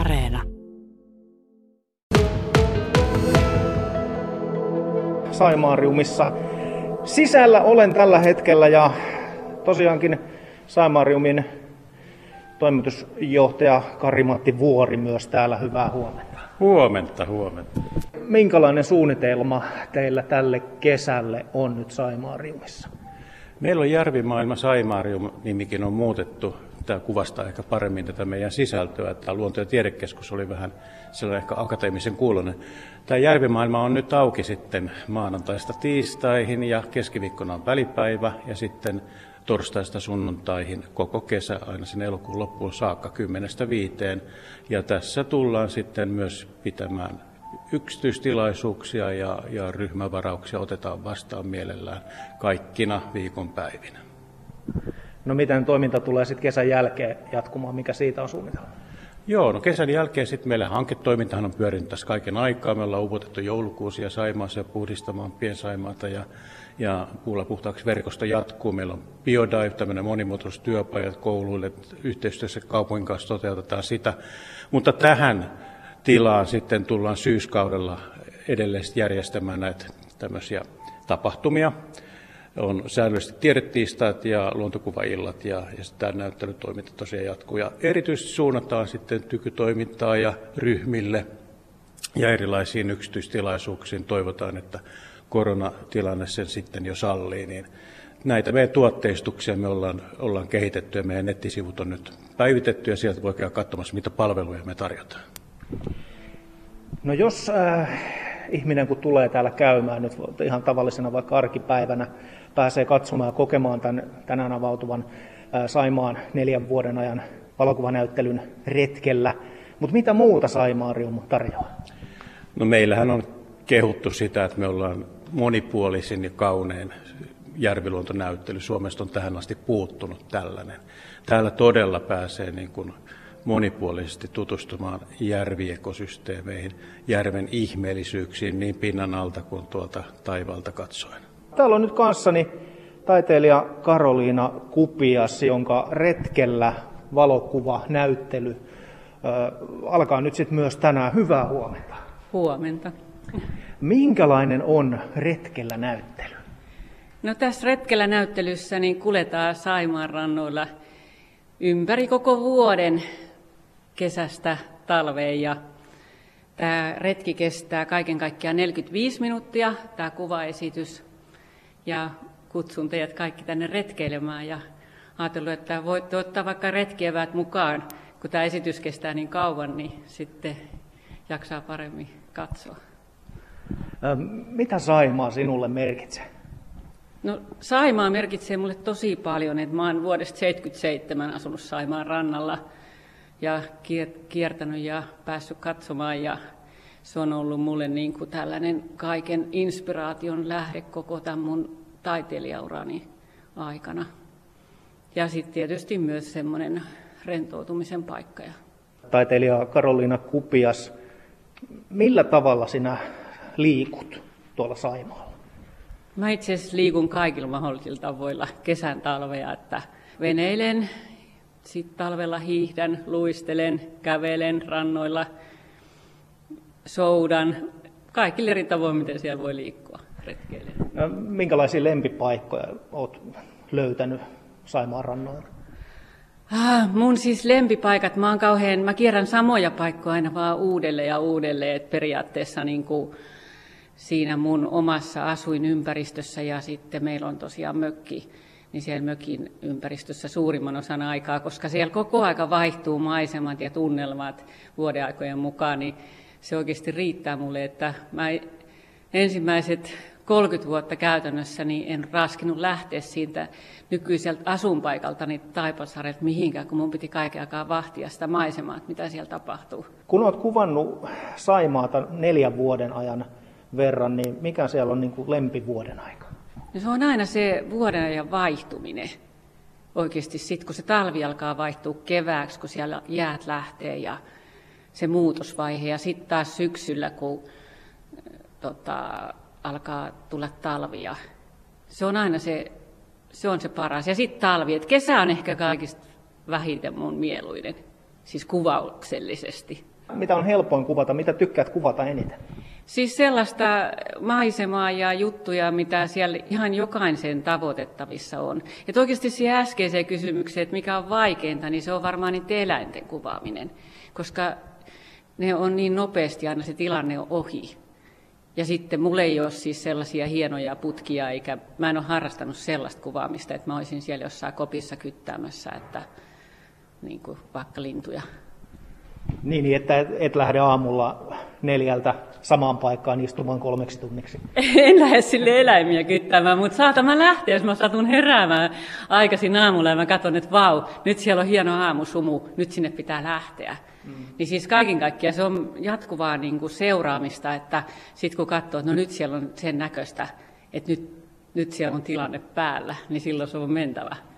Areena. Saimaariumissa sisällä olen tällä hetkellä ja tosiaankin Saimaariumin toimitusjohtaja Kari-Matti Vuori myös täällä. Hyvää huomenta. Huomenta. Minkälainen suunnitelma teillä tälle kesälle on nyt Saimaariumissa? Meillä on Järvimaailma, Saimaarium-nimikin on muutettu. Tämä kuvastaa ehkä paremmin tätä meidän sisältöä. Tämä luonto- ja tiedekeskus oli vähän sellainen ehkä akateemisen kuuloinen. Tämä Järvimaailma on nyt auki sitten maanantaista tiistaihin ja keskiviikkona on välipäivä ja sitten torstaista sunnuntaihin koko kesä aina sinne elokuun loppuun saakka 10–5. Ja tässä tullaan sitten myös pitämään yksityistilaisuuksia ja ryhmävarauksia otetaan vastaan mielellään kaikkina viikonpäivinä. No miten toiminta tulee sitten kesän jälkeen jatkumaan, mikä siitä on suunnitelma? Joo, no kesän jälkeen sitten meillä hanketoimintahan on pyörinyt tässä kaiken aikaa. Me ollaan upotettu joulukuusia Saimaassa puhdistamaan Piensaimaata ja Puulla puhtaaksi verkosto jatkuu. Meillä on BioDive, tämmöinen monimuotoisuustyöpajat kouluille, yhteistyössä kaupungin kanssa toteutetaan sitä. Mutta tähän tilaan sitten tullaan syyskaudella edelleen järjestämään näitä tämmöisiä tapahtumia. On säännöllisesti tiedetiistaat ja luontokuvaillat ja tämä näyttelytoiminta tosiaan jatkuu. Ja erityisesti suunnataan sitten tykytoimintaa ja ryhmille ja erilaisiin yksityistilaisuuksiin. Toivotaan, että koronatilanne sen sitten jo sallii. Niin näitä meidän tuotteistuksia me ollaan kehitetty ja meidän nettisivut on nyt päivitetty ja sieltä voi käydä katsomassa, mitä palveluja me tarjotaan. No jos ihminen kun tulee täällä käymään nyt ihan tavallisena vaikka arkipäivänä, pääsee katsomaan ja kokemaan tämän tänään avautuvan Saimaan 4 vuoden ajan valokuvanäyttelyn retkellä. Mutta mitä muuta Saimaarium tarjoaa? No meillähän on kehuttu sitä, että me ollaan monipuolisin ja kaunein järviluontonäyttely. Suomesta on tähän asti puuttunut tällainen. Täällä todella pääsee niin kuin monipuolisesti tutustumaan järviekosysteemeihin, järven ihmeellisyyksiin niin pinnan alta kuin tuolta taivaalta katsoen. Täällä on nyt kanssani taiteilija Karoliina Kupias, jonka retkellä valokuvanäyttely alkaa nyt sitten myös tänään. Hyvää huomenta. Huomenta. Minkälainen on retkellä näyttely? No tässä retkellä näyttelyssä niin kuljetaan Saimaan rannoilla ympäri koko vuoden kesästä talveen ja tämä retki kestää kaiken kaikkiaan 45 minuuttia, tämä kuvaesitys, ja kutsun teidät kaikki tänne retkeilemään ja ajatellut, että voitte ottaa vaikka retkieväät mukaan, kun tämä esitys kestää niin kauan, niin sitten jaksaa paremmin katsoa. Mitä Saimaa sinulle merkitsee? No Saimaa merkitsee mulle tosi paljon, että mä oon vuodesta 1977 asunut Saimaan rannalla ja kiertänyt ja päässyt katsomaan ja se on ollut mulle niin kuin tällainen kaiken inspiraation lähde koko tämän mun taiteilijaurani aikana. Ja sitten tietysti myös semmoinen rentoutumisen paikka. Taiteilija Karoliina Kupias, millä tavalla sinä liikut tuolla Saimaalla? Mä itse asiassa liikun kaikilla mahdollisilla tavoilla kesän talvea, että veneilen, sitten talvella hiihdän, luistelen, kävelen rannoilla, soudan, kaikilla eri tavoin, miten siellä voi liikkua retkeilen. No, minkälaisia lempipaikkoja olet löytänyt Saimaan rannoilla? Mun siis lempipaikat, mä kierrän samoja paikkoja aina vaan uudelleen, että periaatteessa niin kuin siinä mun omassa asuinympäristössä ja sitten meillä on tosiaan mökki, niin siellä mökin ympäristössä suurimman osan aikaa, koska siellä koko aika vaihtuu maisemat ja tunnelmat vuodenaikojen mukaan, niin se oikeasti riittää mulle, että mä ensimmäiset 30 vuotta käytännössä niin en raskinut lähteä siitä nykyiseltä asunpaikalta niin Taipalsaarelta mihinkään, kun mun piti kaiken aikaa vahtia sitä maisemaa, mitä siellä tapahtuu. Kun olet kuvannut Saimaata 4 vuoden ajan verran, niin mikä siellä on niin kuin lempivuoden aika? No se on aina se vuodenajan vaihtuminen. Oikeasti sitten, kun se talvi alkaa vaihtua kevääksi, kun siellä jäät lähtee ja se muutosvaihe. Ja sitten taas syksyllä, kun alkaa tulla talvia. Se on aina se on se paras. Ja sitten talvi. Et kesä on ehkä kaikista vähiten mun mieluinen. siis kuvauksellisesti. Mitä on helpoin kuvata? Mitä tykkäät kuvata eniten? Siis sellaista maisemaa ja juttuja, mitä siellä ihan jokaisen tavoitettavissa on. Et oikeasti siihen äskeiseen kysymykseen, että mikä on vaikeinta, niin se on varmaan niiden eläinten kuvaaminen, koska ne on niin nopeasti aina se tilanne on ohi. Ja sitten mulla ei ole siis sellaisia hienoja putkia, eikä mä en ole harrastanut sellaista kuvaamista, että mä olisin siellä jossain kopissa kyttäämässä, että niin kuin vaikka lintuja. Niin, että et lähde aamulla 4 samaan paikkaan istumaan 3 tunniksi. En lähde sille eläimiä kyttämään, mutta saatan mä lähteä, jos mä satun heräämään aikaisin aamulla ja mä katson, että vau, nyt siellä on hieno aamusumu, nyt sinne pitää lähteä. Niin siis kaiken kaikkiaan se on jatkuvaa niin kuin seuraamista, että sitten kun katsoo, että no nyt siellä on sen näköistä, että nyt siellä on tilanne päällä, niin silloin se on mentävä.